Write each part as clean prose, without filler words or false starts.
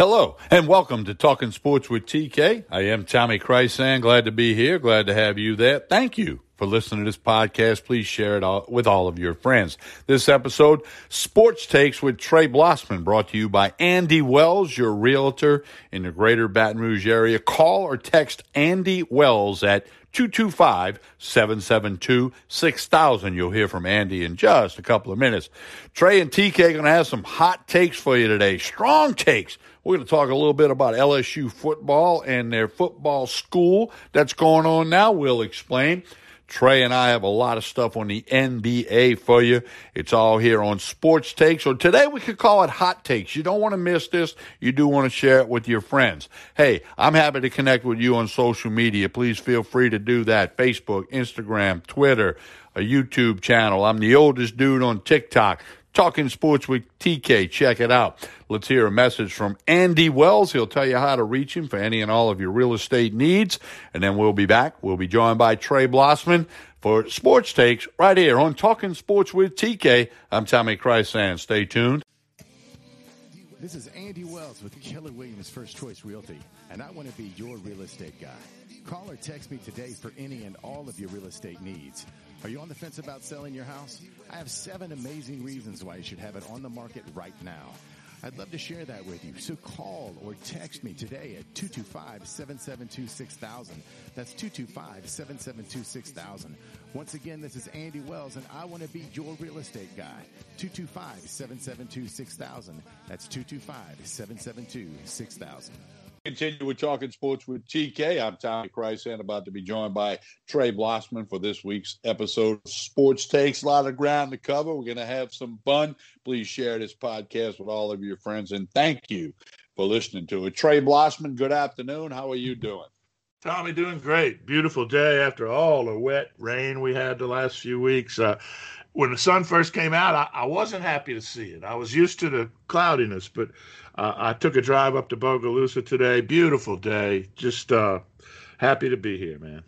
Hello, and welcome to Talking Sports with TK. I am Tommy Chrysan. Glad to be here. Glad to have you there. Thank you for listening to this podcast. Please share it with all of your friends. This episode, Sports Takes with Trey Blossman, brought to you by Andy Wells, your realtor in the greater Baton Rouge area. Call or text Andy Wells at 225-772-6000. You'll hear from Andy in just a couple of minutes. Trey and TK are going to have some hot takes for you today, strong takes. We're going to talk a little bit about LSU football and their football school that's going on now. We'll explain. Trey and I have a lot of stuff on the NBA for you. It's all here on Sports Takes, or today we could call it Hot Takes. You don't want to miss this. You do want to share it with your friends. Hey, I'm happy to connect with you on social media. Please feel free to do that. Facebook, Instagram, Twitter, a YouTube channel. I'm the oldest dude on TikTok. Talking Sports with TK. Check it out. Let's hear a message from Andy Wells. He'll tell you how to reach him for any and all of your real estate needs. And then we'll be back. We'll be joined by Trey Blossman for Sports Takes right here on Talking Sports with TK. I'm Tommy Chrysan. Stay tuned. This is Andy Wells with Keller Williams First Choice Realty, and I want to be your real estate guy. Call or text me today for any and all of your real estate needs. Are you on the fence about selling your house? I have 7 amazing reasons why you should have it on the market right now. I'd love to share that with you, so call or text me today at 225-772-6000. That's 225-772-6000. Once again, this is Andy Wells, and I want to be your real estate guy. 225-772-6000. That's 225-772-6000. Continue with Talking Sports with TK. I'm Tommy Chrysan, about to be joined by Trey Blossman for this week's episode of Sports Takes. A lot of ground to cover. We're going to have some fun. Please share this podcast with all of your friends, and thank you for listening to it. Trey Blossman, good afternoon. How are you doing? Tommy, doing great. Beautiful day after all the wet rain we had the last few weeks. When the sun first came out, I wasn't happy to see it. I was used to the cloudiness, but I took a drive up to Bogalusa today. Beautiful day. Just happy to be here, man.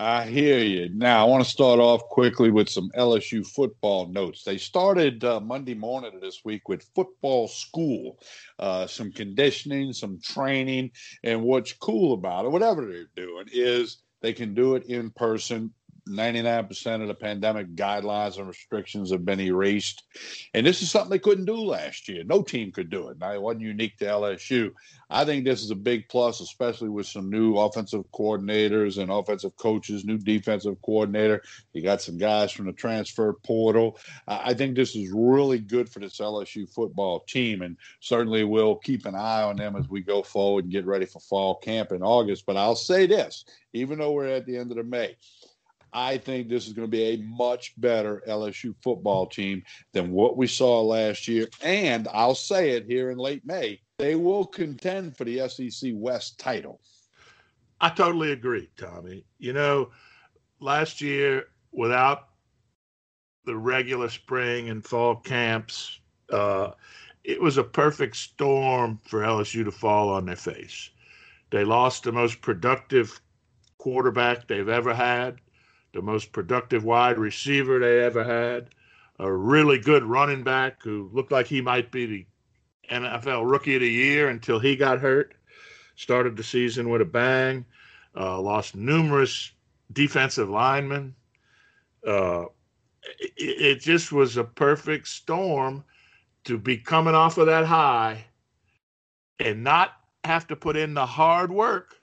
I hear you. Now, I want to start off quickly with some LSU football notes. They started Monday morning of this week with football school, some conditioning, some training, and what's cool about it, whatever they're doing, is they can do it in person. 99% of the pandemic guidelines and restrictions have been erased. And this is something they couldn't do last year. No team could do it. Now, it wasn't unique to LSU. I think this is a big plus, especially with some new offensive coordinators and offensive coaches, new defensive coordinator. You got some guys from the transfer portal. I think this is really good for this LSU football team, and certainly we'll keep an eye on them as we go forward and get ready for fall camp in August. But I'll say this, even though we're at the end of the May, I think this is going to be a much better LSU football team than what we saw last year. And I'll say it here in late May, they will contend for the SEC West title. I totally agree, Tommy. You know, last year, without the regular spring and fall camps, it was a perfect storm for LSU to fall on their face. They lost the most productive quarterback they've ever had, the most productive wide receiver they ever had, a really good running back who looked like he might be the NFL Rookie of the Year until he got hurt, started the season with a bang, lost numerous defensive linemen. It just was a perfect storm to be coming off of that high and not have to put in the hard work.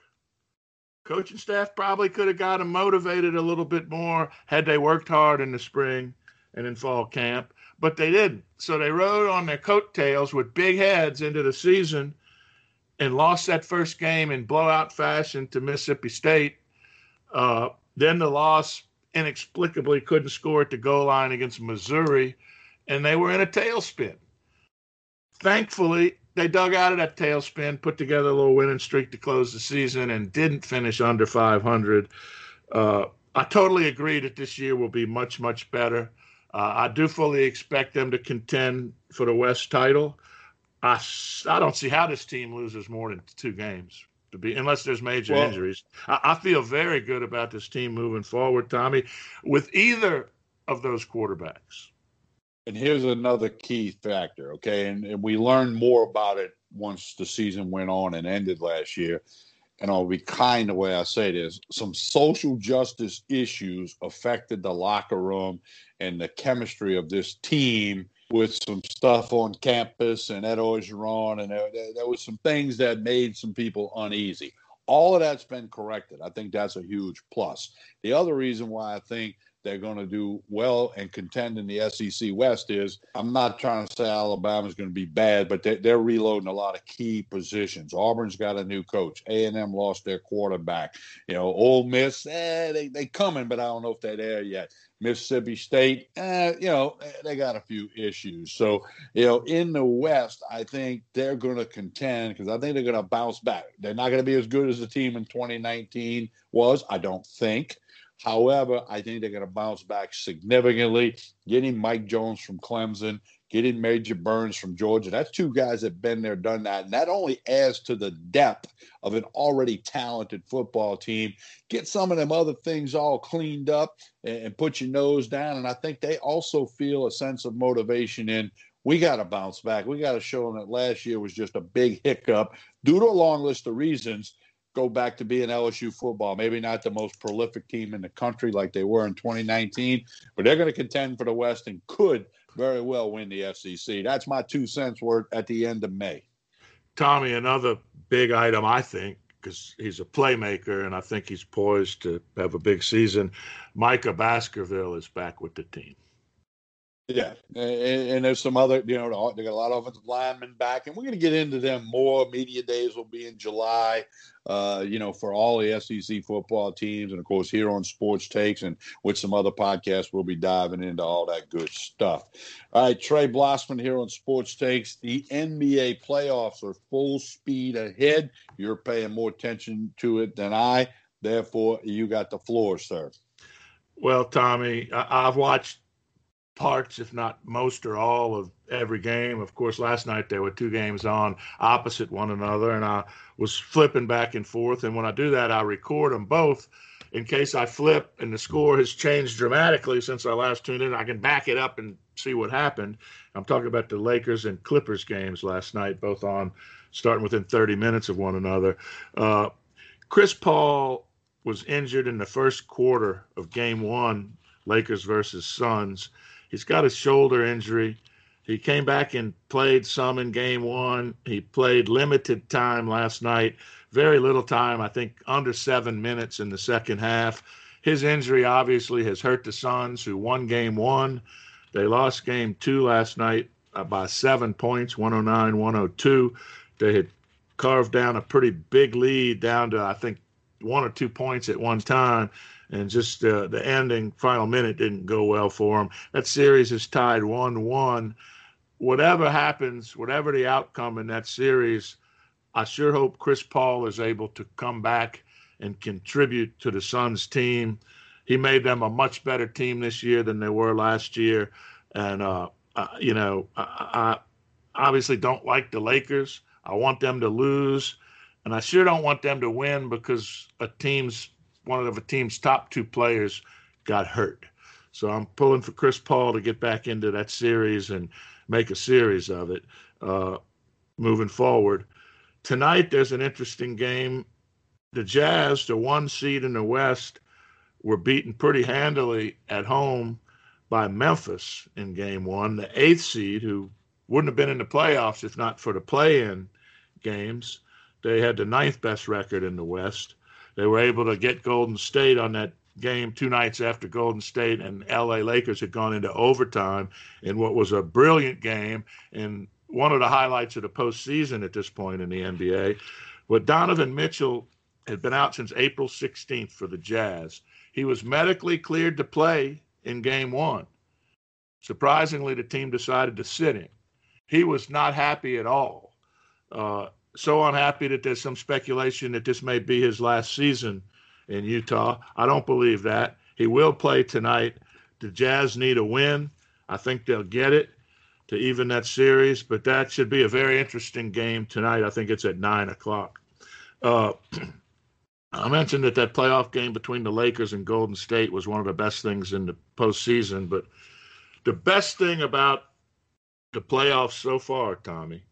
Coaching staff probably could have got them motivated a little bit more had they worked hard in the spring and in fall camp, but they didn't. So they rode on their coattails with big heads into the season and lost that first game in blowout fashion to Mississippi State. Then the loss inexplicably couldn't score at the goal line against Missouri, and they were in a tailspin. Thankfully, they dug out of that tailspin, put together a little winning streak to close the season, and didn't finish under 500. I totally agree that this year will be much, much better. I do fully expect them to contend for the West title. I don't see how this team loses more than 2 games, unless there's major injuries. I feel very good about this team moving forward, Tommy, with either of those quarterbacks. And here's another key factor, okay? And we learned more about it once the season went on and ended last year, and I'll be kind the way I say this, some social justice issues affected the locker room and the chemistry of this team with some stuff on campus and Ed Ogeron, and there was some things that made some people uneasy. All of that's been corrected. I think that's a huge plus. The other reason why I think they're going to do well and contend in the SEC West is, I'm not trying to say Alabama's going to be bad, but they're reloading a lot of key positions. Auburn's got a new coach. A&M lost their quarterback. You know, Ole Miss, they coming, but I don't know if they're there yet. Mississippi State, you know, they got a few issues. So, you know, in the West, I think they're going to contend because I think they're going to bounce back. They're not going to be as good as the team in 2019 was, I don't think. However, I think they're going to bounce back significantly. Getting Mike Jones from Clemson, getting Major Burns from Georgia, that's two guys that have been there, done that. And that only adds to the depth of an already talented football team. Get some of them other things all cleaned up and put your nose down. And I think they also feel a sense of motivation in, we got to bounce back. We got to show them that last year was just a big hiccup due to a long list of reasons. Go back to being LSU football, maybe not the most prolific team in the country like they were in 2019, but they're going to contend for the West and could very well win the SEC. That's my 2 cents worth at the end of May. Tommy, another big item, I think, because he's a playmaker and I think he's poised to have a big season. Micah Baskerville is back with the team. Yeah, and there's some other, you know, they got a lot of offensive linemen back, and we're going to get into them more. Media days will be in July, you know, for all the SEC football teams, and, of course, here on Sports Takes and with some other podcasts, we'll be diving into all that good stuff. All right, Trey Blossman here on Sports Takes. The NBA playoffs are full speed ahead. You're paying more attention to it than I. Therefore, you got the floor, sir. Well, Tommy, I've watched parts, if not most or all, of every game. Of course, last night there were two games on opposite one another, and I was flipping back and forth. And when I do that, I record them both in case I flip and the score has changed dramatically since I last tuned in. I can back it up and see what happened. I'm talking about the Lakers and Clippers games last night, both on starting within 30 minutes of one another. Chris Paul was injured in the first quarter of game one, Lakers versus Suns. He's got a shoulder injury. He came back and played some in game one. He played limited time last night, very little time, I think under 7 minutes in the second half. His injury obviously has hurt the Suns, who won game one. They lost game two last night by 7 points, 109-102. They had carved down a pretty big lead down to, I think, 1 or 2 points at one time. And just the ending final minute didn't go well for him. That series is tied 1-1. Whatever happens, whatever the outcome in that series, I sure hope Chris Paul is able to come back and contribute to the Suns team. He made them a much better team this year than they were last year. And, you know, I obviously don't like the Lakers. I want them to lose. And I sure don't want them to win because one of the team's top two players got hurt. So I'm pulling for Chris Paul to get back into that series and make a series of it moving forward. Tonight, there's an interesting game. The Jazz, the one seed in the West, were beaten pretty handily at home by Memphis in game one, the eighth seed, who wouldn't have been in the playoffs if not for the play-in games. They had the ninth best record in the West. They were able to get Golden State on that game 2 nights after Golden State and L.A. Lakers had gone into overtime in what was a brilliant game and one of the highlights of the postseason at this point in the NBA. But Donovan Mitchell had been out since April 16th for the Jazz. He was medically cleared to play in game one. Surprisingly, the team decided to sit him. He was not happy at all. So unhappy that there's some speculation that this may be his last season in Utah. I don't believe that. He will play tonight. The Jazz need a win. I think they'll get it to even that series, but that should be a very interesting game tonight. I think it's at 9 o'clock. I mentioned that playoff game between the Lakers and Golden State was one of the best things in the postseason, but the best thing about the playoffs so far, Tommy,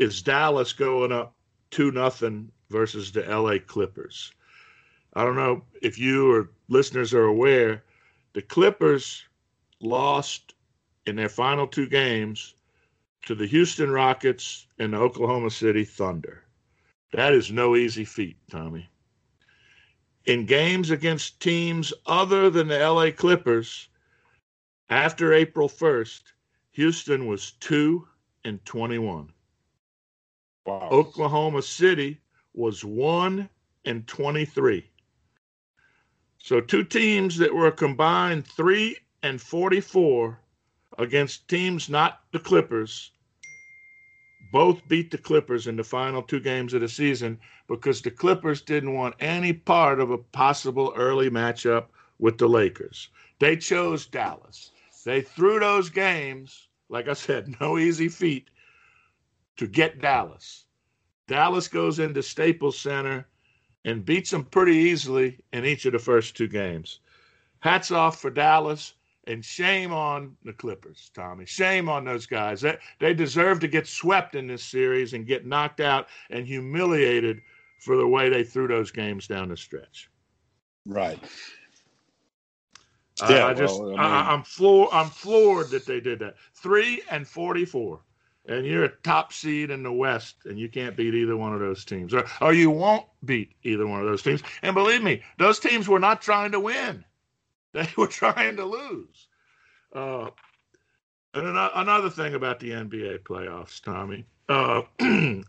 is Dallas going up 2-0 versus the LA Clippers. I don't know if you or listeners are aware, the Clippers lost in their final two games to the Houston Rockets and the Oklahoma City Thunder. That is no easy feat, Tommy. In games against teams other than the LA Clippers, after April 1st, Houston was 2-21. Wow. Oklahoma City was 1-23. So two teams that were combined 3-44 against teams not the Clippers, both beat the Clippers in the final two games of the season because the Clippers didn't want any part of a possible early matchup with the Lakers. They chose Dallas. They threw those games, like I said, no easy feat, to get Dallas. Dallas goes into Staples Center and beats them pretty easily in each of the first two games. Hats off for Dallas. And shame on the Clippers, Tommy. Shame on those guys. They deserve to get swept in this series and get knocked out and humiliated for the way they threw those games down the stretch. Right. I'm floored that they did that. 3-44, and you're a top seed in the West, and you can't beat either one of those teams, or you won't beat either one of those teams. And believe me, those teams were not trying to win. They were trying to lose. And another thing about the NBA playoffs, Tommy,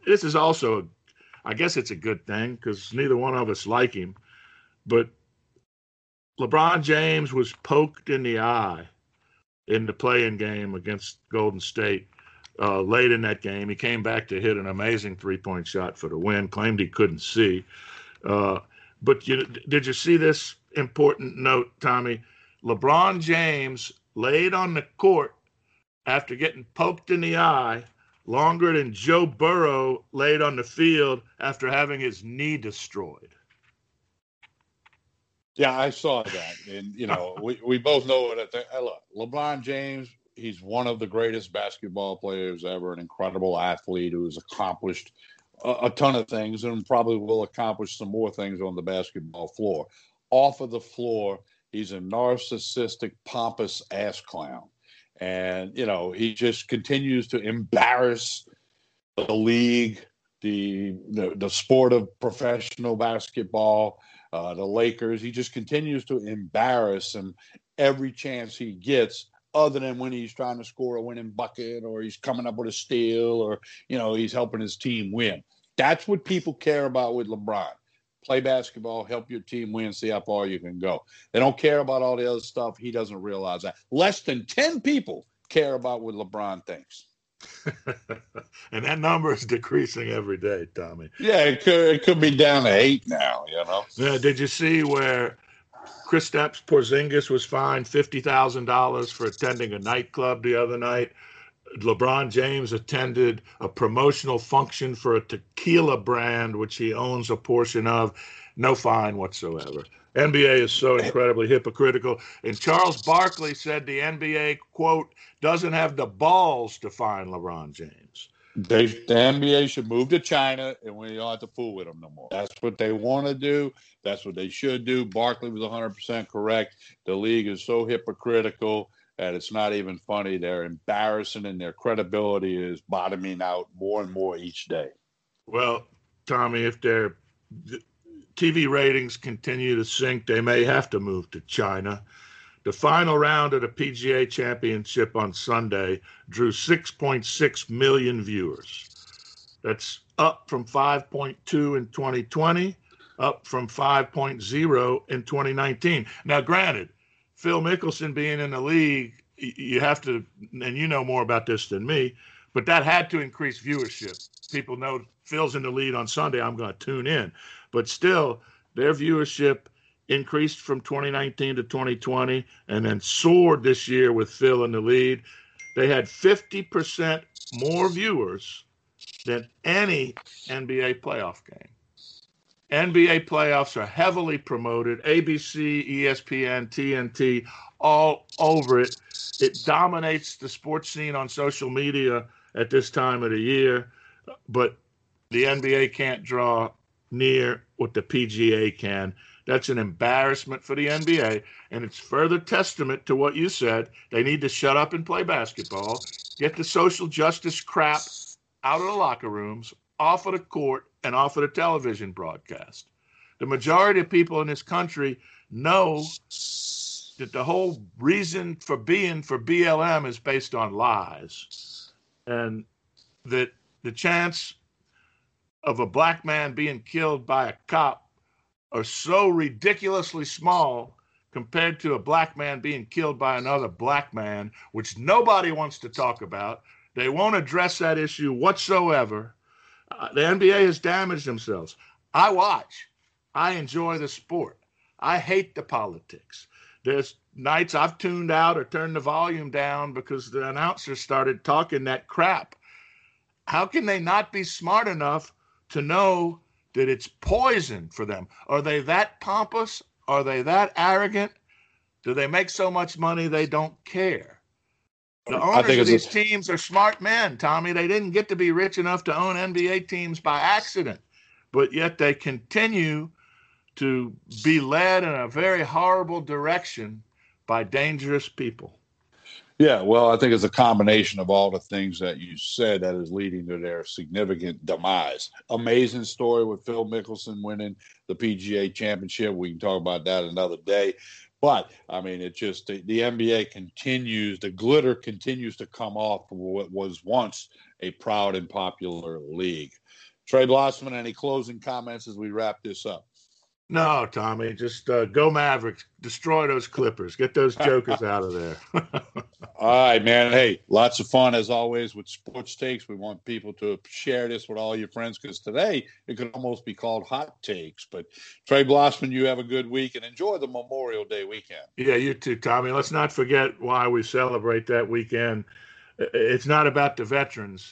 this is also, I guess it's a good thing because neither one of us like him, but LeBron James was poked in the eye in the play-in game against Golden State late in that game. He came back to hit an amazing three-point shot for the win, claimed he couldn't see. But did you see this? Important note, Tommy. LeBron James laid on the court after getting poked in the eye longer than Joe Burrow laid on the field after having his knee destroyed. Yeah, I saw that. And, you know, we both know that LeBron James, he's one of the greatest basketball players ever, an incredible athlete who has accomplished a ton of things and probably will accomplish some more things on the basketball floor. Off of the floor, he's a narcissistic, pompous ass clown. And, you know, he just continues to embarrass the league, the sport of professional basketball, the Lakers. He just continues to embarrass them every chance he gets, other than when he's trying to score a winning bucket or he's coming up with a steal or, you know, he's helping his team win. That's what people care about with LeBron. Play basketball, help your team win, see how far you can go. They don't care about all the other stuff. He doesn't realize that. Less than 10 people care about what LeBron thinks. And that number is decreasing every day, Tommy. Yeah, it could be down to 8 now, you know. Yeah, did you see where Kristaps Porzingis was fined $50,000 for attending a nightclub the other night? LeBron James attended a promotional function for a tequila brand, which he owns a portion of. No fine whatsoever. NBA is so incredibly hypocritical. And Charles Barkley said the NBA, quote, doesn't have the balls to fine LeBron James. The NBA should move to China, and we don't have to fool with them no more. That's what they want to do. That's what they should do. Barkley was 100% correct. The league is so hypocritical. And it's not even funny. They're embarrassing, and their credibility is bottoming out more and more each day. Well, Tommy, if their TV ratings continue to sink, they may have to move to China. The final round of the PGA Championship on Sunday drew 6.6 million viewers. That's up from 5.2 in 2020, up from 5.0 in 2019. Now, granted, Phil Mickelson being in the league, you have to, and you know more about this than me, but that had to increase viewership. People know Phil's in the lead on Sunday, I'm going to tune in. But still, their viewership increased from 2019 to 2020 and then soared this year with Phil in the lead. They had 50% more viewers than any NBA playoff game. NBA playoffs are heavily promoted. ABC, ESPN, TNT, all over it. It dominates the sports scene on social media at this time of the year. but the NBA can't draw near what the PGA can. That's an embarrassment for the NBA, and it's further testament to what you said. They need to shut up and play basketball, get the social justice crap out of the locker rooms, off of the court, and off of the television broadcast. The majority of people in this country know that the whole reason for being for BLM is based on lies, and that the chance of a black man being killed by a cop are so ridiculously small compared to a black man being killed by another black man, which nobody wants to talk about. They won't address that issue whatsoever. The NBA has damaged themselves. I watch. I enjoy the sport. I hate the politics. There's nights I've tuned out or turned the volume down because the announcer started talking that crap. How can they not be smart enough to know that it's poison for them? Are they that pompous? Are they that arrogant? Do they make so much money they don't care? The owners of these teams are smart men, Tommy. They didn't get to be rich enough to own NBA teams by accident, but yet they continue to be led in a very horrible direction by dangerous people. Yeah, well, I think it's a combination of all the things that you said that is leading to their significant demise. Amazing story with Phil Mickelson winning the PGA Championship. We can talk about that another day. But, I mean, it just the NBA continues, the glitter continues to come off of what was once a proud and popular league. Trey Blossman, any closing comments as we wrap this up? No, Tommy, just go Mavericks. Destroy those Clippers. Get those jokers out of there. All right, man. Hey, lots of fun, as always, with Sports Takes. We want people to share this with all your friends because today it could almost be called Hot Takes. But, Trey Blossman, you have a good week and enjoy the Memorial Day weekend. Yeah, you too, Tommy. Let's not forget why we celebrate that weekend. It's not about the veterans.